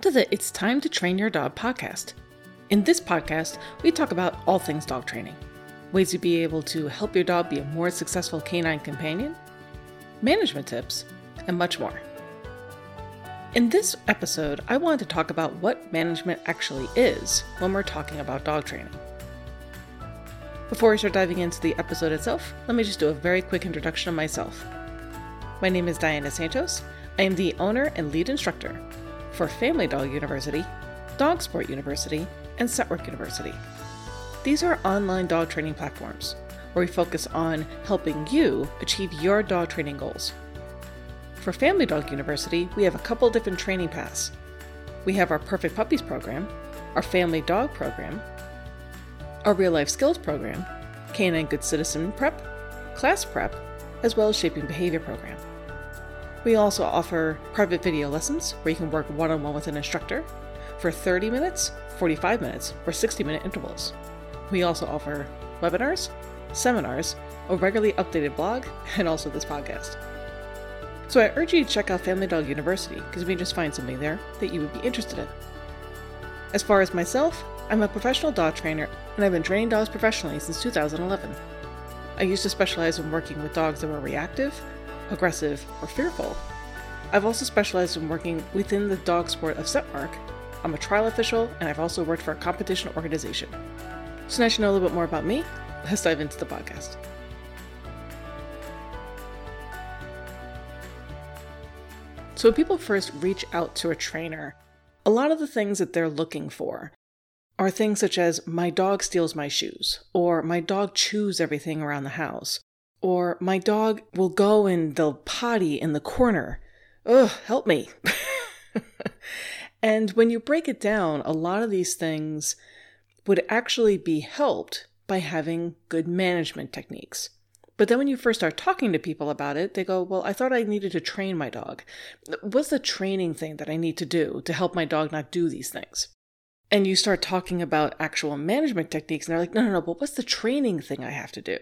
Welcome to the It's Time to Train Your Dog podcast. In this podcast, we talk about all things dog training, ways to be able to help your dog be a more successful canine companion, management tips, and much more. In this episode, I wanted to talk about what management actually is when we're talking about dog training. Before we start diving into the episode itself, let me just do a very quick introduction of myself. My name is Diana Santos. I am the owner and lead instructor for Family Dog University, Dog Sport University, and Setwork University. These are online dog training platforms where we focus on helping you achieve your dog training goals. For Family Dog University, we have a couple different training paths. We have our Perfect Puppies program, our Family Dog program, our Real Life Skills program, Canine Good Citizen Prep, Class Prep, as well as Shaping Behavior program. We also offer private video lessons where you can work one-on-one with an instructor for 30 minutes, 45 minutes, or 60-minute intervals. We also offer webinars, seminars, a regularly updated blog, and also this podcast. So I urge you to check out Family Dog University because you may just find something there that you would be interested in. As far as myself, I'm a professional dog trainer and I've been training dogs professionally since 2011. I used to specialize in working with dogs that were reactive, aggressive, or fearful. I've also specialized in working within the dog sport of Setwork. I'm a trial official, and I've also worked for a competition organization. So now you know a little bit more about me. Let's dive into the podcast. So when people first reach out to a trainer, a lot of the things that they're looking for are things such as, my dog steals my shoes, or my dog chews everything around the house, or my dog will go and they'll potty in the corner. Ugh, help me. And when you break it down, a lot of these things would actually be helped by having good management techniques. But then when you first start talking to people about it, they go, well, I thought I needed to train my dog. What's the training thing that I need to do to help my dog not do these things? And you start talking about actual management techniques, and they're like, no, but what's the training thing I have to do?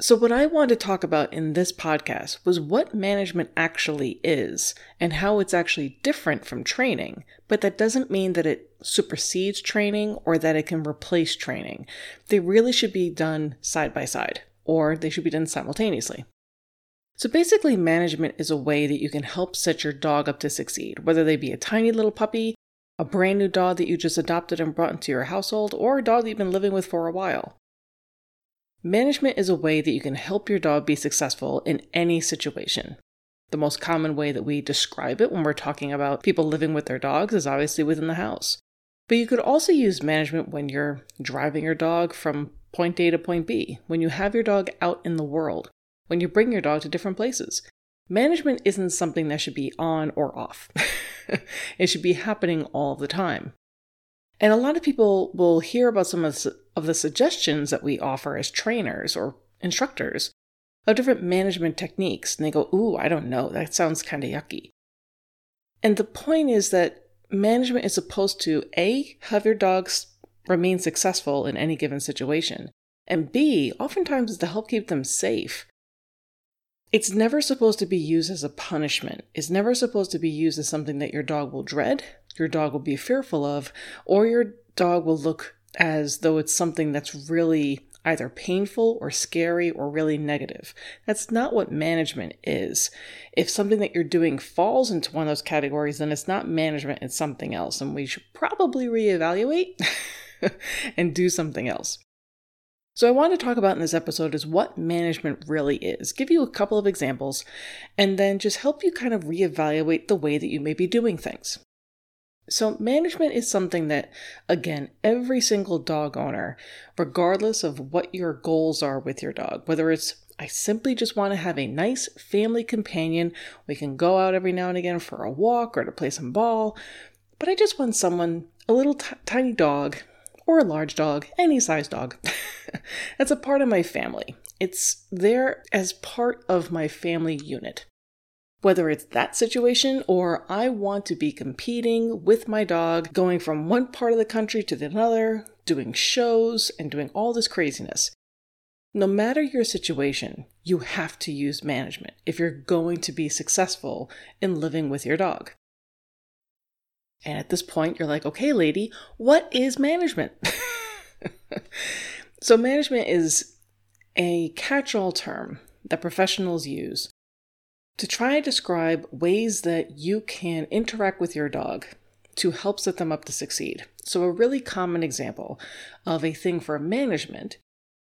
So what I wanted to talk about in this podcast was what management actually is and how it's actually different from training, but that doesn't mean that it supersedes training or that it can replace training. They really should be done side by side, or they should be done simultaneously. So basically, management is a way that you can help set your dog up to succeed, whether they be a tiny little puppy, a brand new dog that you just adopted and brought into your household, or a dog that you've been living with for a while. Management is a way that you can help your dog be successful in any situation. The most common way that we describe it when we're talking about people living with their dogs is obviously within the house. But you could also use management when you're driving your dog from point A to point B, when you have your dog out in the world, when you bring your dog to different places. Management isn't something that should be on or off. It should be happening all the time. And a lot of people will hear about some of the suggestions that we offer as trainers or instructors of different management techniques. And they go, ooh, I don't know, that sounds kind of yucky. And the point is that management is supposed to A, have your dogs remain successful in any given situation, and B, oftentimes is to help keep them safe. It's never supposed to be used as a punishment. It's never supposed to be used as something that your dog will dread, your dog will be fearful of, or your dog will look as though it's something that's really either painful or scary or really negative. That's not what management is. If something that you're doing falls into one of those categories, then it's not management, it's something else. And we should probably reevaluate and do something else. So I want to talk about in this episode is what management really is, give you a couple of examples, and then just help you kind of reevaluate the way that you may be doing things. So management is something that, again, every single dog owner, regardless of what your goals are with your dog, whether it's, I simply just want to have a nice family companion, we can go out every now and again for a walk or to play some ball, but I just want someone, a little tiny dog or a large dog, any size dog, that's a part of my family. It's there as part of my family unit. Whether it's that situation or I want to be competing with my dog, going from one part of the country to another, doing shows and doing all this craziness. No matter your situation, you have to use management if you're going to be successful in living with your dog. And at this point, you're like, okay, lady, what is management? So management is a catch-all term that professionals use to try and describe ways that you can interact with your dog to help set them up to succeed. So a really common example of a thing for management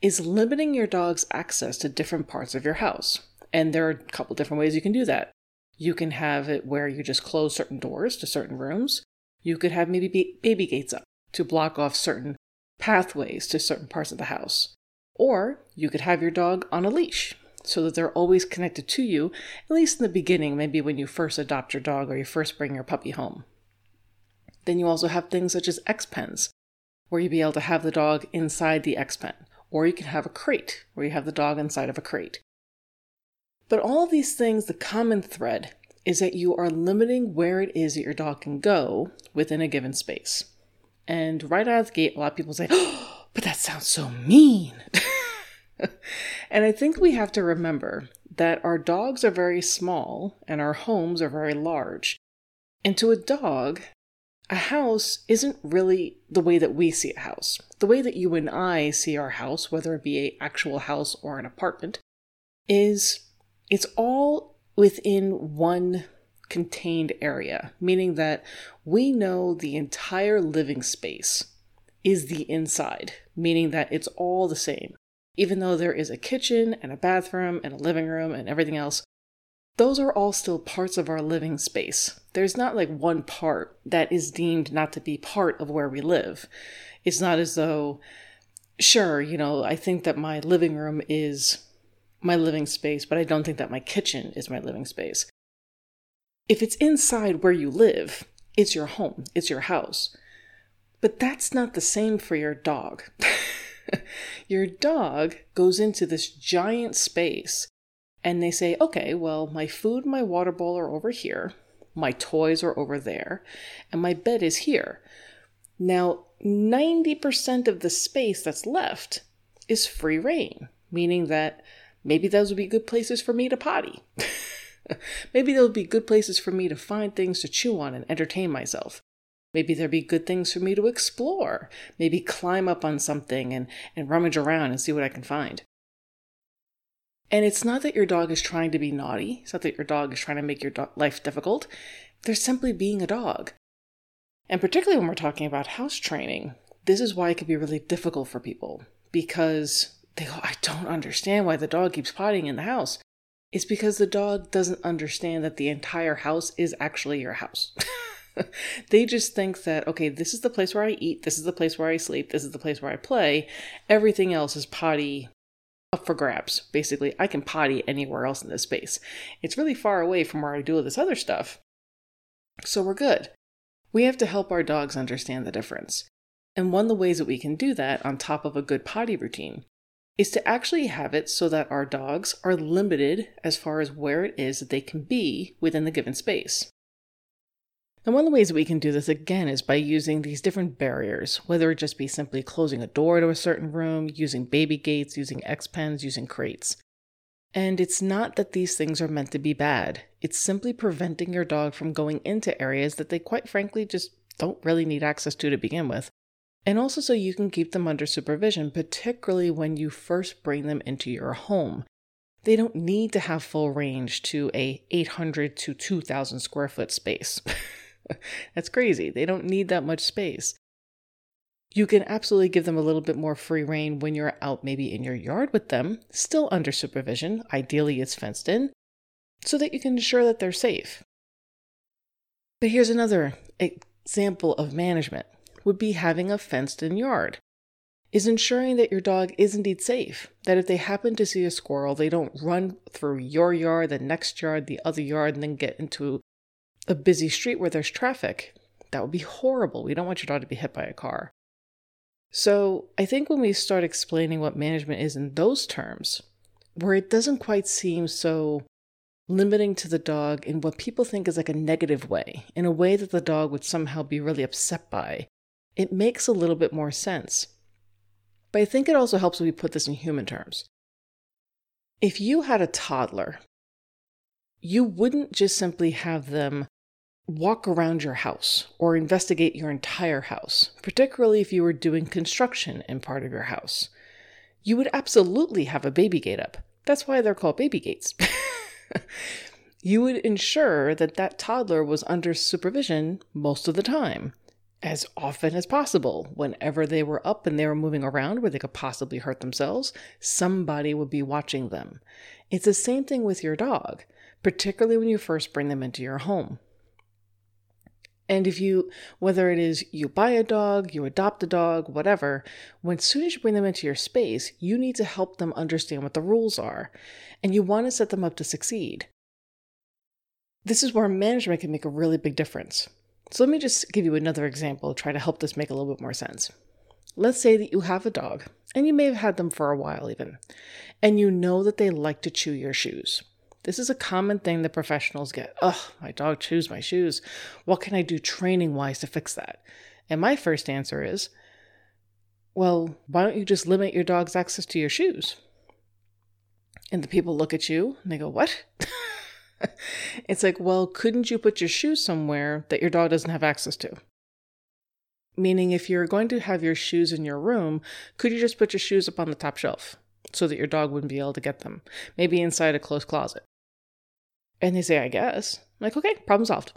is limiting your dog's access to different parts of your house. And there are a couple different ways you can do that. You can have it where you just close certain doors to certain rooms. You could have maybe baby gates up to block off certain pathways to certain parts of the house. Or you could have your dog on a leash so that they're always connected to you, at least in the beginning, maybe when you first adopt your dog or you first bring your puppy home. Then you also have things such as X-Pens, where you'd be able to have the dog inside the X-Pen. Or you can have a crate, where you have the dog inside of a crate. But all of these things, the common thread is that you are limiting where it is that your dog can go within a given space. And right out of the gate, a lot of people say, oh, but that sounds so mean. And I think we have to remember that our dogs are very small and our homes are very large. And to a dog, a house isn't really the way that we see a house. The way that you and I see our house, whether it be an actual house or an apartment, is it's all within one contained area, meaning that we know the entire living space is the inside, meaning that it's all the same. Even though there is a kitchen and a bathroom and a living room and everything else, those are all still parts of our living space. There's not like one part that is deemed not to be part of where we live. It's not as though, sure, you know, I think that my living room is my living space, but I don't think that my kitchen is my living space. If it's inside where you live, it's your home, it's your house. But that's not the same for your dog. Your dog goes into this giant space and they say, okay, well, my food, my water bowl are over here, my toys are over there, and my bed is here. Now, 90% of the space that's left is free reign, meaning that maybe those would be good places for me to potty. Maybe those would be good places for me to find things to chew on and entertain myself. Maybe there'd be good things for me to explore. Maybe climb up on something and rummage around and see what I can find. And it's not that your dog is trying to be naughty. It's not that your dog is trying to make your life difficult. They're simply being a dog. And particularly when we're talking about house training, this is why it can be really difficult for people. Because they go, I don't understand why the dog keeps potting in the house. It's because the dog doesn't understand that the entire house is actually your house. They just think that, okay, this is the place where I eat, this is the place where I sleep, this is the place where I play. Everything else is potty up for grabs. Basically, I can potty anywhere else in this space. It's really far away from where I do all this other stuff. So we're good. We have to help our dogs understand the difference. And one of the ways that we can do that on top of a good potty routine is to actually have it so that our dogs are limited as far as where it is that they can be within the given space. And one of the ways that we can do this, again, is by using these different barriers, whether it just be simply closing a door to a certain room, using baby gates, using X-Pens, using crates. And it's not that these things are meant to be bad. It's simply preventing your dog from going into areas that they quite frankly just don't really need access to begin with. And also so you can keep them under supervision, particularly when you first bring them into your home. They don't need to have full range to a 800 to 2,000 square foot space. That's crazy. They don't need that much space. You can absolutely give them a little bit more free rein when you're out maybe in your yard with them, still under supervision, ideally it's fenced in, so that you can ensure that they're safe. But here's another example of management. Would be having a fenced-in yard, is ensuring that your dog is indeed safe, that if they happen to see a squirrel, they don't run through your yard, the next yard, the other yard, and then get into a busy street where there's traffic. That would be horrible. We don't want your dog to be hit by a car. So I think when we start explaining what management is in those terms, where it doesn't quite seem so limiting to the dog in what people think is like a negative way, in a way that the dog would somehow be really upset by, it makes a little bit more sense. But I think it also helps if we put this in human terms. If you had a toddler, you wouldn't just simply have them Walk around your house or investigate your entire house, particularly if you were doing construction in part of your house. You would absolutely have a baby gate up. That's why they're called baby gates. You would ensure that that toddler was under supervision most of the time, as often as possible. Whenever they were up and they were moving around where they could possibly hurt themselves, somebody would be watching them. It's the same thing with your dog, particularly when you first bring them into your home. And if you, whether it is you buy a dog, you adopt a dog, whatever, when as soon as you bring them into your space, you need to help them understand what the rules are, and you want to set them up to succeed. This is where management can make a really big difference. So let me just give you another example, try to help this make a little bit more sense. Let's say that you have a dog, and you may have had them for a while even, and you know that they like to chew your shoes. This is a common thing that professionals get. Oh, my dog chews my shoes. What can I do training-wise to fix that? And my first answer is, well, why don't you just limit your dog's access to your shoes? And the people look at you and they go, what? It's like, well, couldn't you put your shoes somewhere that your dog doesn't have access to? Meaning if you're going to have your shoes in your room, could you just put your shoes up on the top shelf so that your dog wouldn't be able to get them? Maybe inside a closed closet. And they say, I guess. I'm like, okay, problem solved.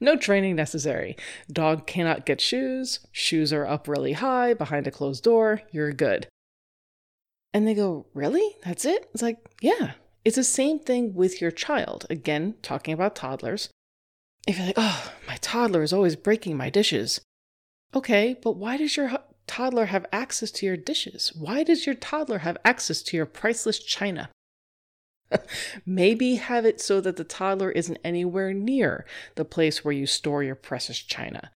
No training necessary. Dog cannot get shoes. Shoes are up really high behind a closed door. You're good. And they go, really? That's it? It's like, yeah. It's the same thing with your child. Again, talking about toddlers. If you're like, oh, my toddler is always breaking my dishes. Okay, but why does your toddler have access to your dishes? Why does your toddler have access to your priceless china? Maybe have it so that the toddler isn't anywhere near the place where you store your precious china.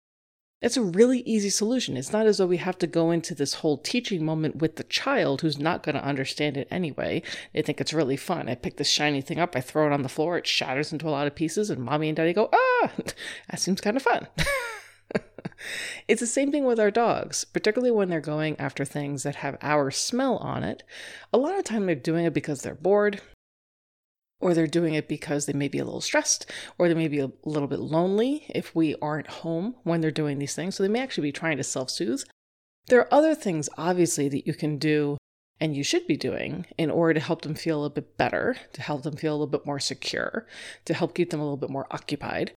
That's a really easy solution. It's not as though we have to go into this whole teaching moment with the child who's not going to understand it anyway. They think it's really fun. I pick this shiny thing up, I throw it on the floor, it shatters into a lot of pieces, and mommy and daddy go, ah, that seems kind of fun. It's the same thing with our dogs, particularly when they're going after things that have our smell on it. A lot of time they're doing it because they're bored, or they're doing it because they may be a little stressed, or they may be a little bit lonely if we aren't home when they're doing these things. So they may actually be trying to self-soothe. There are other things, obviously, that you can do and you should be doing in order to help them feel a little bit better, to help them feel a little bit more secure, to help keep them a little bit more occupied.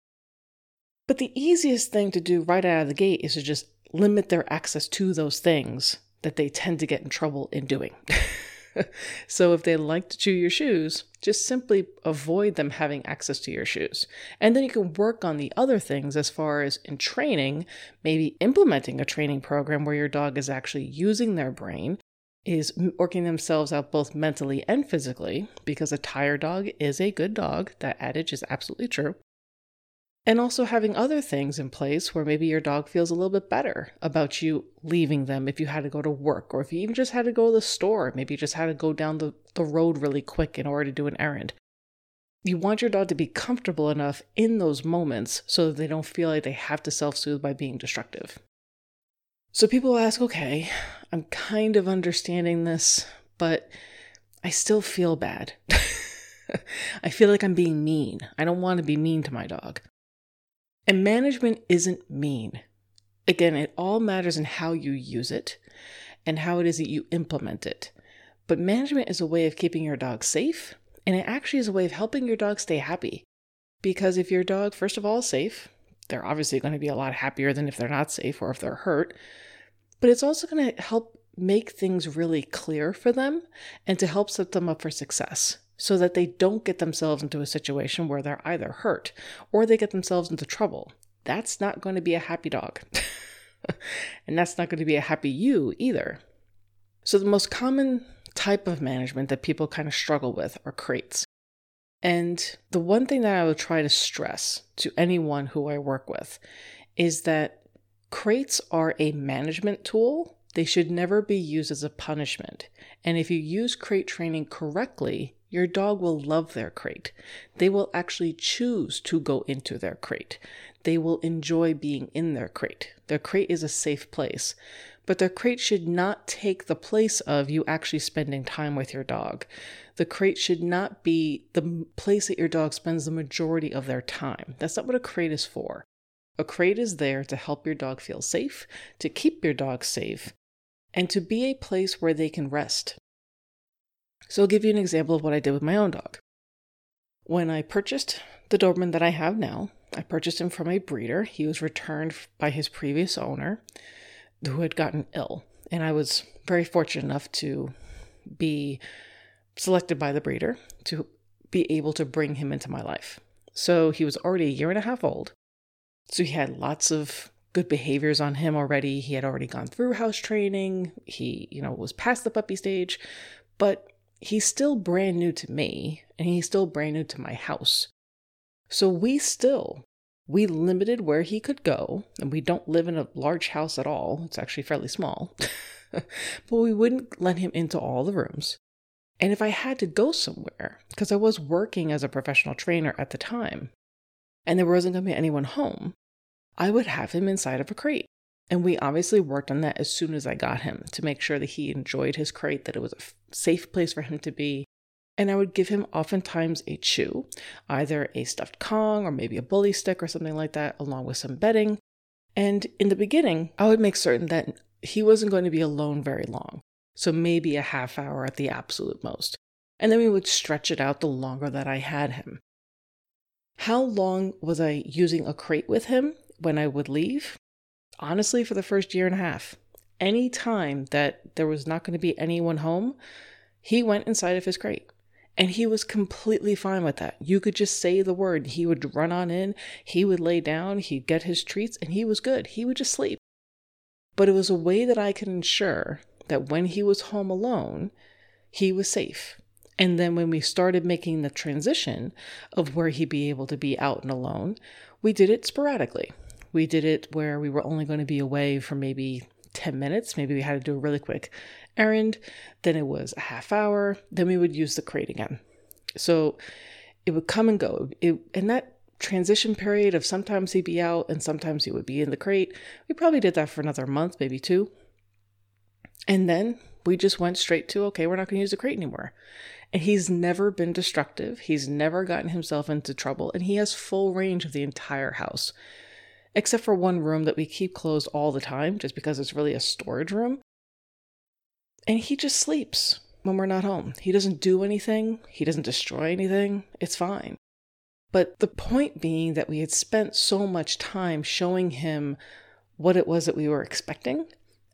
But the easiest thing to do right out of the gate is to just limit their access to those things that they tend to get in trouble in doing. So if they like to chew your shoes, just simply avoid them having access to your shoes. And then you can work on the other things as far as in training, maybe implementing a training program where your dog is actually using their brain, is working themselves out both mentally and physically, because a tired dog is a good dog. That adage is absolutely true. And also having other things in place where maybe your dog feels a little bit better about you leaving them if you had to go to work, or if you even just had to go to the store, maybe you just had to go down the road really quick in order to do an errand. You want your dog to be comfortable enough in those moments so that they don't feel like they have to self-soothe by being destructive. So people ask, okay, I'm kind of understanding this, but I still feel bad. I feel like I'm being mean. I don't want to be mean to my dog. And management isn't mean. Again, it all matters in how you use it and how it is that you implement it. But management is a way of keeping your dog safe, and it actually is a way of helping your dog stay happy. Because if your dog, first of all, is safe, they're obviously going to be a lot happier than if they're not safe or if they're hurt. But it's also going to help make things really clear for them and to help set them up for success, so that they don't get themselves into a situation where they're either hurt or they get themselves into trouble. That's not going to be a happy dog. And that's not going to be a happy you either. So the most common type of management that people kind of struggle with are crates. And the one thing that I would try to stress to anyone who I work with is that crates are a management tool. They should never be used as a punishment. And if you use crate training correctly, your dog will love their crate. They will actually choose to go into their crate. They will enjoy being in their crate. Their crate is a safe place. but the crate should not take the place of you actually spending time with your dog. The crate should not be the place that your dog spends the majority of their time. That's not what a crate is for. A crate is there to help your dog feel safe, to keep your dog safe, and to be a place where they can rest. So I'll give you an example of what I did with my own dog. When I purchased the Doberman that I have now, I purchased him from a breeder. He was returned by his previous owner who had gotten ill. And I was very fortunate enough to be selected by the breeder to be able to bring him into my life. So he was already 1.5 years old. So he had lots of good behaviors on him already. He had already gone through house training. He, was past the puppy stage, but he's still brand new to me and he's still brand new to my house. So we limited where he could go, and we don't live in a large house at all. It's actually fairly small, but we wouldn't let him into all the rooms. And if I had to go somewhere, because I was working as a professional trainer at the time, and there wasn't going to be anyone home, I would have him inside of a crate. And we obviously worked on that as soon as I got him to make sure that he enjoyed his crate, that it was a safe place for him to be. And I would give him oftentimes a chew, either a stuffed Kong or maybe a bully stick or something like that, along with some bedding. And in the beginning, I would make certain that he wasn't going to be alone very long. So maybe a half hour at the absolute most. And then we would stretch it out the longer that I had him. How long was I using a crate with him when I would leave? Honestly, for the first 1.5 years. Any time that there was not going to be anyone home, he went inside of his crate. And he was completely fine with that. You could just say the word. He would run on in. He would lay down. He'd get his treats. And he was good. He would just sleep. But it was a way that I could ensure that when he was home alone, he was safe. And then when we started making the transition of where he'd be able to be out and alone, we did it sporadically. We did it where we were only going to be away for maybe 10 minutes. Maybe we had to do a really quick errand. Then it was a half hour. Then we would use the crate again. So it would come and go. And that transition period of sometimes he'd be out and sometimes he would be in the crate. We probably did that for another month, maybe 2. And then we just went straight to, okay, we're not going to use the crate anymore. And he's never been destructive. He's never gotten himself into trouble. And he has full range of the entire house, except for one room that we keep closed all the time just because it's really a storage room. And he just sleeps when we're not home. He doesn't do anything. He doesn't destroy anything. It's fine. But the point being that we had spent so much time showing him what it was that we were expecting,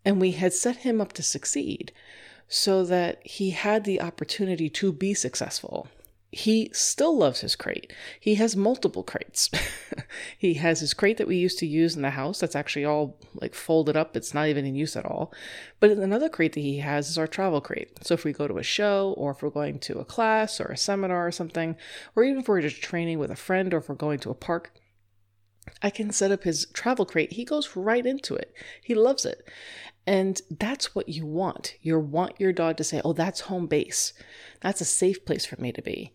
and we had set him up to succeed so that he had the opportunity to be successful. He still loves his crate. He has multiple crates. He has his crate that we used to use in the house. That's actually all like folded up. It's not even in use at all. But another crate that he has is our travel crate. So if we go to a show or if we're going to a class or a seminar or something, or even if we're just training with a friend or if we're going to a park, I can set up his travel crate. He goes right into it. He loves it. And that's what you want. You want your dog to say, oh, that's home base. That's a safe place for me to be.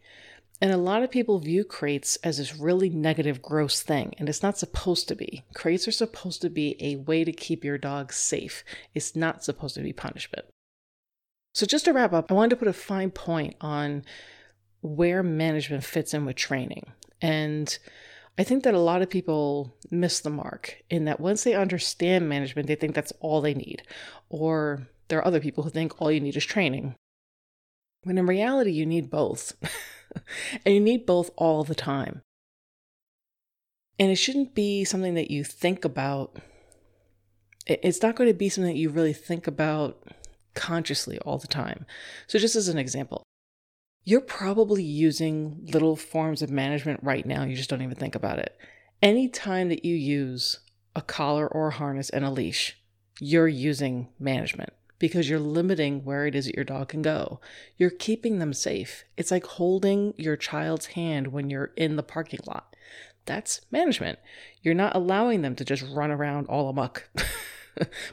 And a lot of people view crates as this really negative, gross thing. And it's not supposed to be. Crates are supposed to be a way to keep your dog safe. It's not supposed to be punishment. So just to wrap up, I wanted to put a fine point on where management fits in with training. And I think that a lot of people miss the mark in that once they understand management, they think that's all they need. Or there are other people who think all you need is training. When in reality, you need both. And you need both all the time. And it shouldn't be something that you think about. It's not going to be something that you really think about consciously all the time. So just as an example, you're probably using little forms of management right now. You just don't even think about it. Any time that you use a collar or a harness and a leash, you're using management because you're limiting where it is that your dog can go. You're keeping them safe. It's like holding your child's hand when you're in the parking lot. That's management. You're not allowing them to just run around all amok.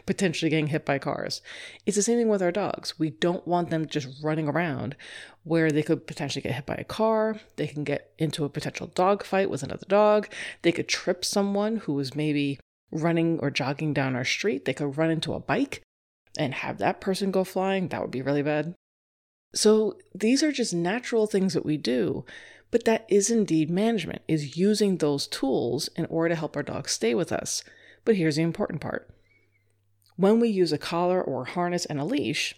Potentially getting hit by cars. It's the same thing with our dogs. We don't want them just running around where they could potentially get hit by a car. They can get into a potential dog fight with another dog. They could trip someone who was maybe running or jogging down our street. They could run into a bike. and have that person go flying, that would be really bad. So these are just natural things that we do, but that is indeed management, is using those tools in order to help our dogs stay with us. But here's the important part. When we use a collar or a harness and a leash,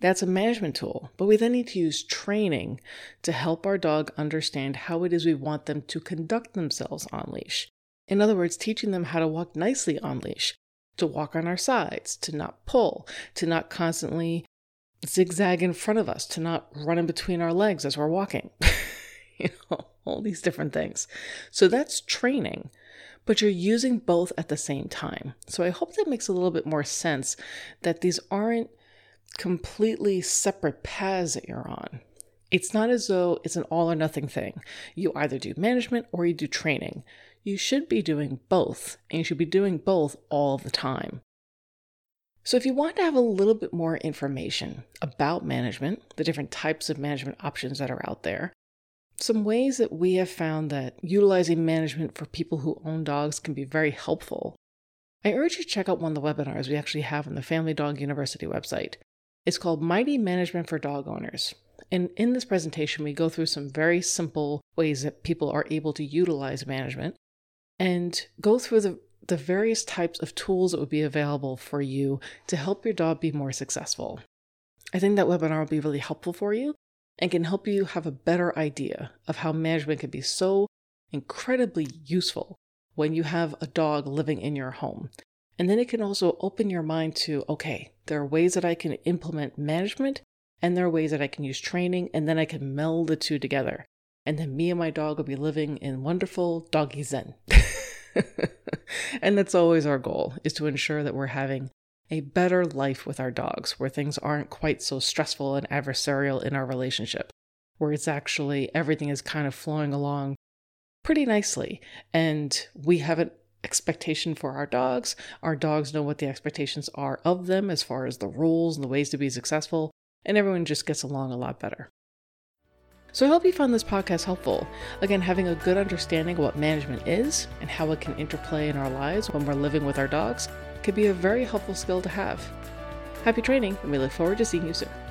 that's a management tool, but we then need to use training to help our dog understand how it is we want them to conduct themselves on leash. In other words, teaching them how to walk nicely on leash, to walk on our sides, to not pull, to not constantly zigzag in front of us, to not run in between our legs as we're walking, all these different things. So that's training, but you're using both at the same time. So I hope that makes a little bit more sense that these aren't completely separate paths that you're on. It's not as though it's an all or nothing thing. You either do management or you do training. You should be doing both, and you should be doing both all the time. So if you want to have a little bit more information about management, the different types of management options that are out there, some ways that we have found that utilizing management for people who own dogs can be very helpful, I urge you to check out one of the webinars we actually have on the Family Dog University website. It's called Mighty Management for Dog Owners. And in this presentation, we go through some very simple ways that people are able to utilize management and go through the various types of tools that would be available for you to help your dog be more successful. I think that webinar will be really helpful for you and can help you have a better idea of how management can be so incredibly useful when you have a dog living in your home. And then it can also open your mind to, okay, there are ways that I can implement management and there are ways that I can use training, and then I can meld the two together. And then me and my dog will be living in wonderful doggy zen. And that's always our goal, is to ensure that we're having a better life with our dogs, where things aren't quite so stressful and adversarial in our relationship, where it's actually everything is kind of flowing along pretty nicely. And we have an expectation for our dogs. Our dogs know what the expectations are of them as far as the rules and the ways to be successful, and everyone just gets along a lot better. So I hope you found this podcast helpful. Again, having a good understanding of what management is and how it can interplay in our lives when we're living with our dogs could be a very helpful skill to have. Happy training, and we look forward to seeing you soon.